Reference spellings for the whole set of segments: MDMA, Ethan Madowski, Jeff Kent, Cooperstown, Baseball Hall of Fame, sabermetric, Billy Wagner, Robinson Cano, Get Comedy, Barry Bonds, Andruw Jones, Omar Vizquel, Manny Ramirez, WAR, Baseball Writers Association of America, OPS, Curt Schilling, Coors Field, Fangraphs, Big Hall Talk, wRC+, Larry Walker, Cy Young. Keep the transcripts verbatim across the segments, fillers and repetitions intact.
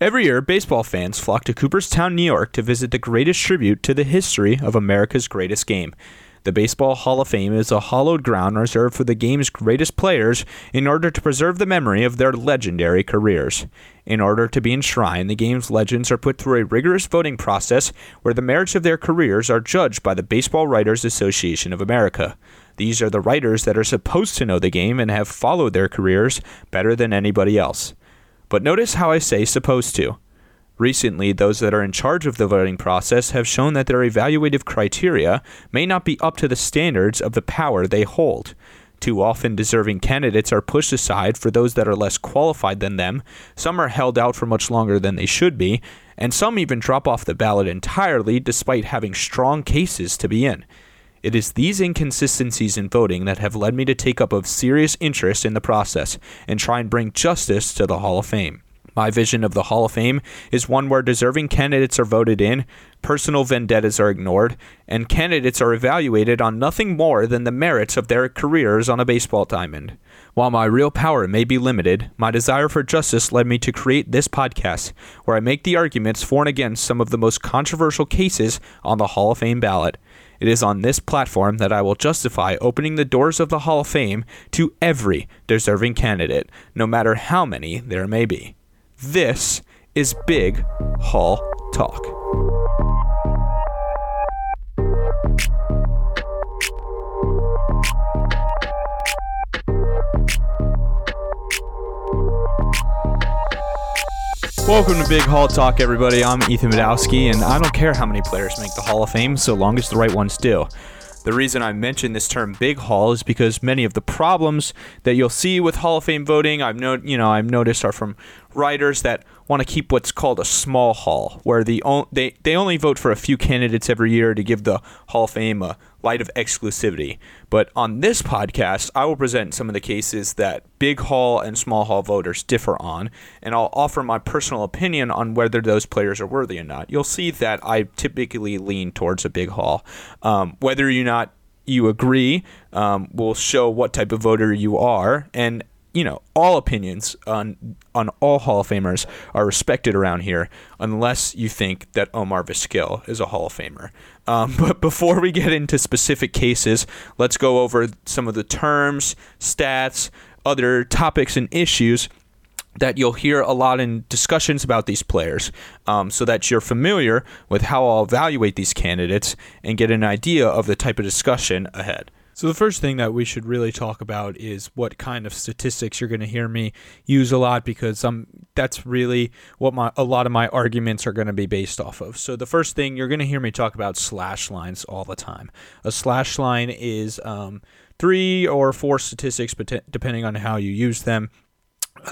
Every year, baseball fans flock to Cooperstown, New York to visit the greatest tribute to the history of America's greatest game. The Baseball Hall of Fame is a hallowed ground reserved for the game's greatest players in order to preserve the memory of their legendary careers. In order to be enshrined, the game's legends are put through a rigorous voting process where the merits of their careers are judged by the Baseball Writers Association of America. These are the writers that are supposed to know the game and have followed their careers better than anybody else. But notice how I say supposed to. Recently, those that are in charge of the voting process have shown that their evaluative criteria may not be up to the standards of the power they hold. Too often, deserving candidates are pushed aside for those that are less qualified than them, some are held out for much longer than they should be, and some even drop off the ballot entirely despite having strong cases to be in. It is these inconsistencies in voting that have led me to take up a serious interest in the process and try and bring justice to the Hall of Fame. My vision of the Hall of Fame is one where deserving candidates are voted in, personal vendettas are ignored, and candidates are evaluated on nothing more than the merits of their careers on a baseball diamond. While my real power may be limited, my desire for justice led me to create this podcast, where I make the arguments for and against some of the most controversial cases on the Hall of Fame ballot. It is on this platform that I will justify opening the doors of the Hall of Fame to every deserving candidate, no matter how many there may be. This is Big Hall Talk. Welcome to Big Hall Talk, everybody. I'm Ethan Madowski, and I don't care how many players make the Hall of Fame, so long as the right ones do. The reason I mention this term "big hall" is because many of the problems that you'll see with Hall of Fame voting, I've no, you know, I've noticed, are from writers that want to keep what's called a small hall, where the on, they they only vote for a few candidates every year to give the Hall of Fame a light of exclusivity. But on this podcast, I will present some of the cases that big hall and small hall voters differ on, and I'll offer my personal opinion on whether those players are worthy or not. You'll see that I typically lean towards a big hall. Um, whether or not you agree um, will show what type of voter you are, and you know, all opinions on on all Hall of Famers are respected around here, unless you think that Omar Vizquel is a Hall of Famer. Um, but before we get into specific cases, let's go over some of the terms, stats, other topics and issues that you'll hear a lot in discussions about these players, um, so that you're familiar with how I'll evaluate these candidates and get an idea of the type of discussion ahead. So the first thing that we should really talk about is what kind of statistics you're going to hear me use a lot, because um, that's really what my a lot of my arguments are going to be based off of. So the first thing, you're going to hear me talk about slash lines all the time. A slash line is um, three or four statistics, depending on how you use them,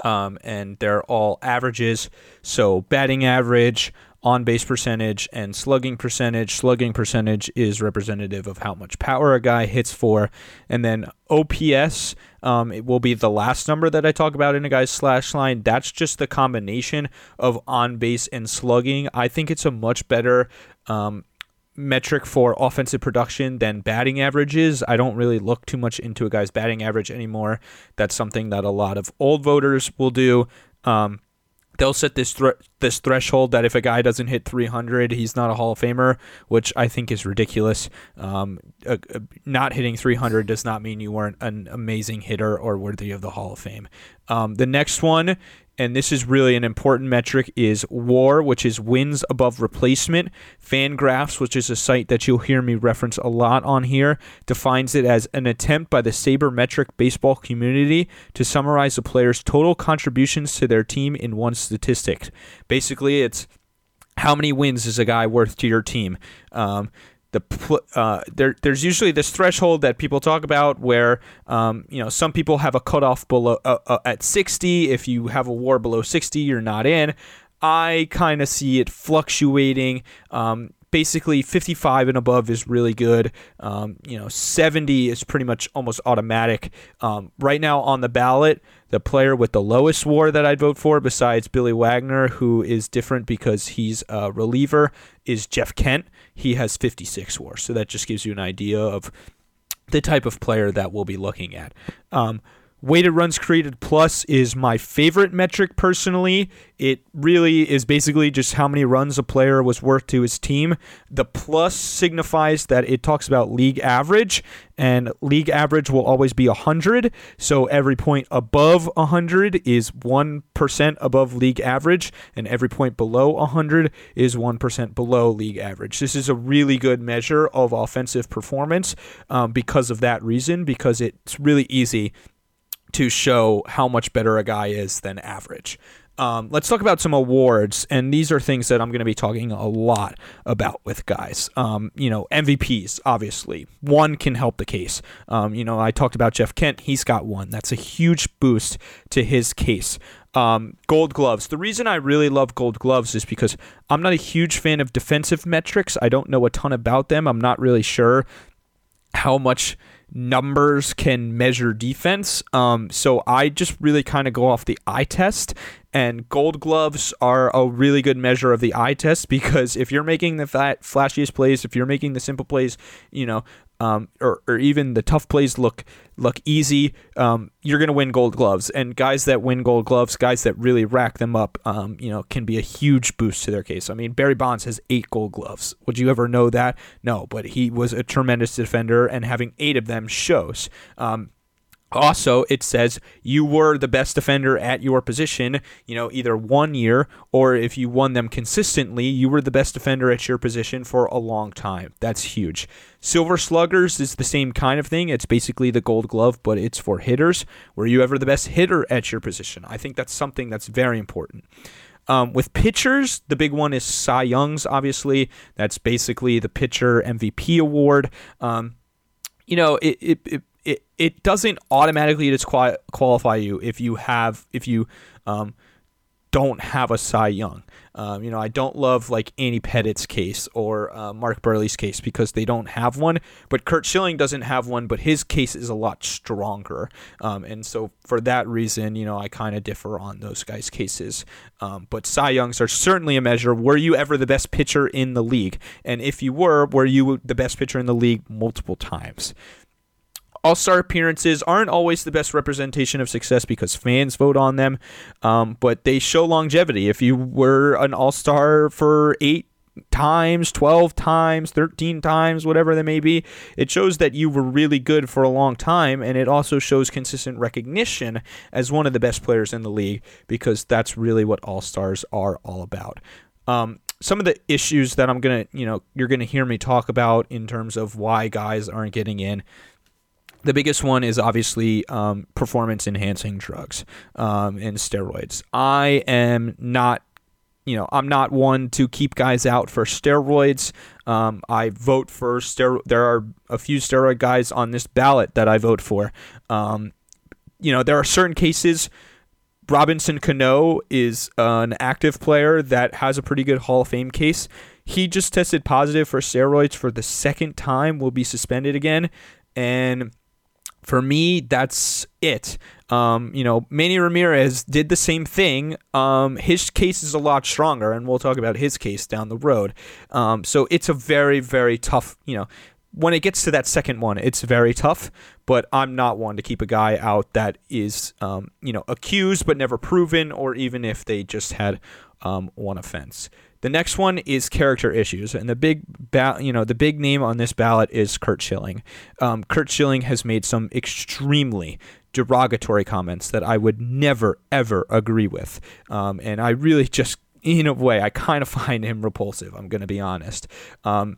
um, and they're all averages. So batting average, on-base percentage, and slugging percentage. Slugging percentage is representative of how much power a guy hits for. And then O P S, um, it will be the last number that I talk about in a guy's slash line. That's just the combination of on-base and slugging. I think it's a much better um, metric for offensive production than batting averages. I don't really look too much into a guy's batting average anymore. That's something that a lot of old voters will do. Um They'll set this thre- this threshold that if a guy doesn't hit three hundred, he's not a Hall of Famer, which I think is ridiculous. Um, uh, uh, not hitting three hundred does not mean you weren't an amazing hitter or worthy of the Hall of Fame. Um, the next one, and this is really an important metric, is W A R, which is wins above replacement. Fangraphs, which is a site that you'll hear me reference a lot on here, defines it as an attempt by the sabermetric baseball community to summarize a player's total contributions to their team in one statistic. Basically, it's how many wins is a guy worth to your team. Um, the pl- uh, there, there's usually this threshold that people talk about where um, you know, some people have a cutoff below uh, uh, at sixty. If you have a W A R below sixty, you're not in. I kind of see it fluctuating. Um, basically, fifty-five and above is really good. Um, you know, seventy is pretty much almost automatic. Um, right now on the ballot, the player with the lowest W A R that I'd vote for, besides Billy Wagner, who is different because he's a reliever, is Jeff Kent. He has fifty-six W A R, so that just gives you an idea of the type of player that we'll be looking at. Um, Weighted runs created plus is my favorite metric personally. It really is basically just how many runs a player was worth to his team. The plus signifies that it talks about league average, and league average will always be one hundred. So every point above one hundred is one percent above league average, and every point below one hundred is one percent below league average. This is a really good measure of offensive performance um, because of that reason, because it's really easy to show how much better a guy is than average. Um, let's talk about some awards, and these are things that I'm going to be talking a lot about with guys. Um, you know, M V Ps, obviously. One can help the case. Um, you know, I talked about Jeff Kent. He's got one. That's a huge boost to his case. Um, gold gloves. The reason I really love gold gloves is because I'm not a huge fan of defensive metrics. I don't know a ton about them. I'm not really sure how much numbers can measure defense. Um, so I just really kind of go off the eye test, and gold gloves are a really good measure of the eye test, because if you're making the fat, flashiest plays, if you're making the simple plays, you know, um, or, or even the tough plays look, look easy, um, you're going to win gold gloves. And guys that win gold gloves, guys that really rack them up, um, you know, can be a huge boost to their case. I mean, Barry Bonds has eight gold gloves. Would you ever know that? No, but he was a tremendous defender, and having eight of them shows. Um, Also, it says you were the best defender at your position, you know, either one year or if you won them consistently, you were the best defender at your position for a long time. That's huge. Silver Sluggers is the same kind of thing. It's basically the gold glove, but it's for hitters. Were you ever the best hitter at your position? I think that's something that's very important. Um, with pitchers, the big one is Cy Young's, obviously. That's basically the pitcher M V P award. Um, you know, it... it, it It, it doesn't automatically disqual- qualify you if you have if you um, don't have a Cy Young. Um, you know, I don't love like Andy Pettit's case or uh, Mark Burley's case because they don't have one. But Curt Schilling doesn't have one, but his case is a lot stronger. Um, and so for that reason, you know, I kind of differ on those guys' cases. Um, but Cy Youngs are certainly a measure. Were you ever the best pitcher in the league? And if you were, were you the best pitcher in the league multiple times? All-star appearances aren't always the best representation of success because fans vote on them, um, but they show longevity. If you were an all-star for eight times, twelve times, thirteen times, whatever that may be, it shows that you were really good for a long time, and it also shows consistent recognition as one of the best players in the league because that's really what all-stars are all about. Um, Some of the issues that I'm going to, you know, you're going to hear me talk about in terms of why guys aren't getting in. The biggest one is obviously um, performance-enhancing drugs um, and steroids. I am not, you know, I'm not one to keep guys out for steroids. Um, I vote for steroid. There are a few steroid guys on this ballot that I vote for. Um, you know, there are certain cases. Robinson Cano is an active player that has a pretty good Hall of Fame case. He just tested positive for steroids for the second time. Will be suspended again, and for me, that's it. Um, you know, Manny Ramirez did the same thing. Um, his case is a lot stronger, and we'll talk about his case down the road. Um, so it's a very, very tough, you know, when it gets to that second one, it's very tough, but I'm not one to keep a guy out that is, um, you know, accused but never proven, or even if they just had um, one offense. The next one is character issues, and the big, ba- you know, the big name on this ballot is Curt Schilling. Um, Curt Schilling has made some extremely derogatory comments that I would never, ever agree with, um, and I really just, in a way, I kind of find him repulsive. I'm going to be honest, um,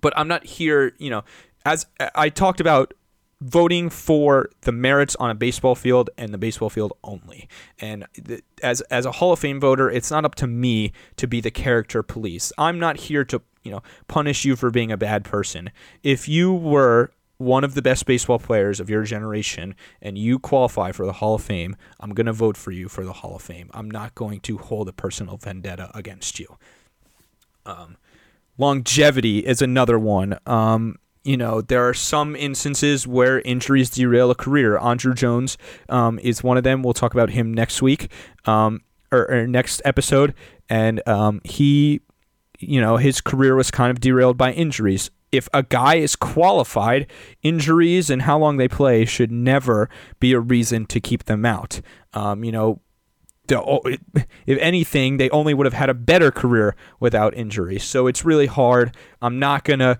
but I'm not here, you know, as I talked about. Voting for the merits on a baseball field and the baseball field only. And th- as as a Hall of Fame voter, it's not up to me to be the character police. I'm not here to, you know, punish you for being a bad person. If you were one of the best baseball players of your generation and you qualify for the Hall of Fame, I'm going to vote for you for the Hall of Fame. I'm not going to hold a personal vendetta against you. Um, longevity is another one. Um, You know, there are some instances where injuries derail a career. Andruw Jones um, is one of them. We'll talk about him next week um, or, or next episode. And um, he, you know, his career was kind of derailed by injuries. if a guy is qualified, injuries and how long they play should never be a reason to keep them out. Um, you know, the, if anything, they only would have had a better career without injury. So it's really hard. I'm not going to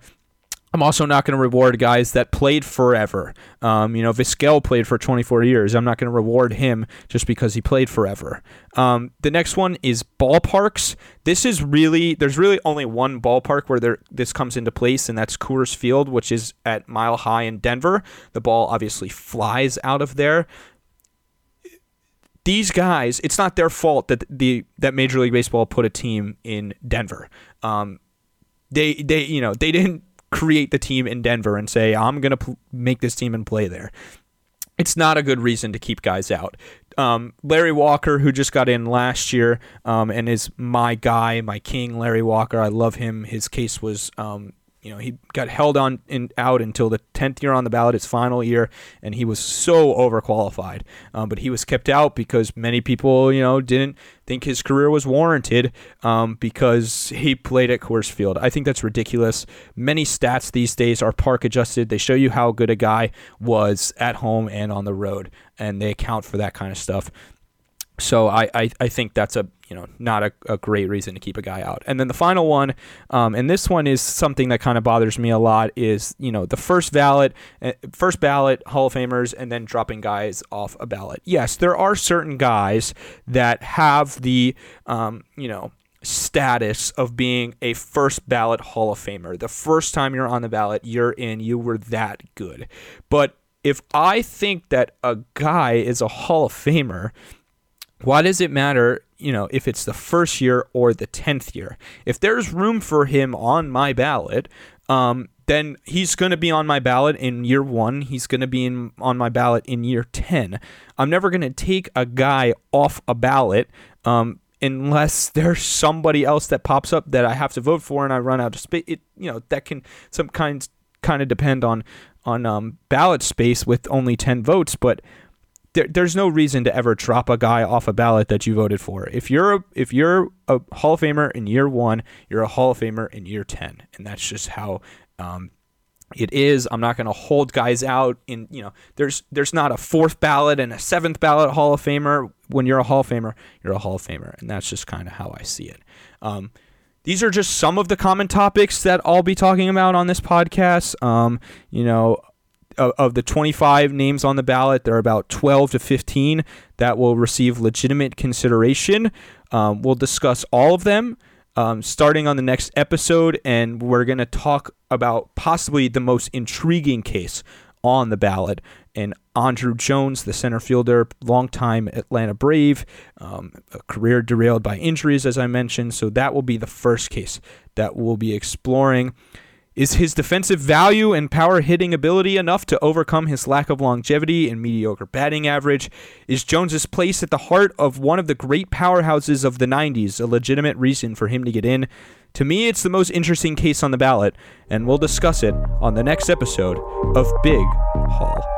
I'm also not going to reward guys that played forever. Um, you know, Vizquel played for twenty-four years. I'm not going to reward him just because he played forever. Um, the next one is ballparks. This is really, there's really only one ballpark where there, this comes into place, and that's Coors Field, which is at Mile High in Denver. The ball obviously flies out of there. These guys, it's not their fault that the that Major League Baseball put a team in Denver. Um, they they you know they didn't. create the team in Denver and say, I'm going to pl- make this team and play there. It's not a good reason to keep guys out. Um, Larry Walker, who just got in last year um, and is my guy, my king, Larry Walker. I love him. His case was, um, you know, he got held on in, out until the tenth year on the ballot, his final year, and he was so overqualified. Um, but he was kept out because many people, you know, didn't think his career was warranted um, because he played at Coors Field. I think that's ridiculous. Many stats these days are park adjusted. They show you how good a guy was at home and on the road, and they account for that kind of stuff. So I, I, I think that's a you know not a, a great reason to keep a guy out. And then the final one, um, and this one is something that kind of bothers me a lot, is you know the first ballot, first ballot Hall of Famers, and then dropping guys off a ballot. Yes, there are certain guys that have the um, you know status of being a first ballot Hall of Famer. The first time you're on the ballot, you're in. You were that good. But if I think that a guy is a Hall of Famer, why does it matter, you know, if it's the first year or the tenth year? If there's room for him on my ballot, um, then he's going to be on my ballot in year one. He's going to be in, on my ballot in year ten. I'm never going to take a guy off a ballot um, unless there's somebody else that pops up that I have to vote for and I run out of space. It, you know, that can some kind kind of depend on on um, ballot space with only ten votes, but there's no reason to ever drop a guy off a ballot that you voted for. If you're a, if you're a Hall of Famer in year one, you're a Hall of Famer in year ten, and that's just how um, it is. I'm not going to hold guys out. In you know, there's there's not a fourth ballot and a seventh ballot Hall of Famer. When you're a Hall of Famer, you're a Hall of Famer, and that's just kind of how I see it. Um, These are just some of the common topics that I'll be talking about on this podcast. Um, you know. Of the twenty-five names on the ballot, there are about twelve to fifteen that will receive legitimate consideration. Um, we'll discuss all of them um, starting on the next episode, and we're going to talk about possibly the most intriguing case on the ballot. And Andruw Jones, the center fielder, longtime Atlanta Brave, um, a career derailed by injuries, as I mentioned. So that will be the first case that we'll be exploring. Is his defensive value and power hitting ability enough to overcome his lack of longevity and mediocre batting average? Is Jones's place at the heart of one of the great powerhouses of the nineties a legitimate reason for him to get in? To me, it's the most interesting case on the ballot, and we'll discuss it on the next episode of Big Hall.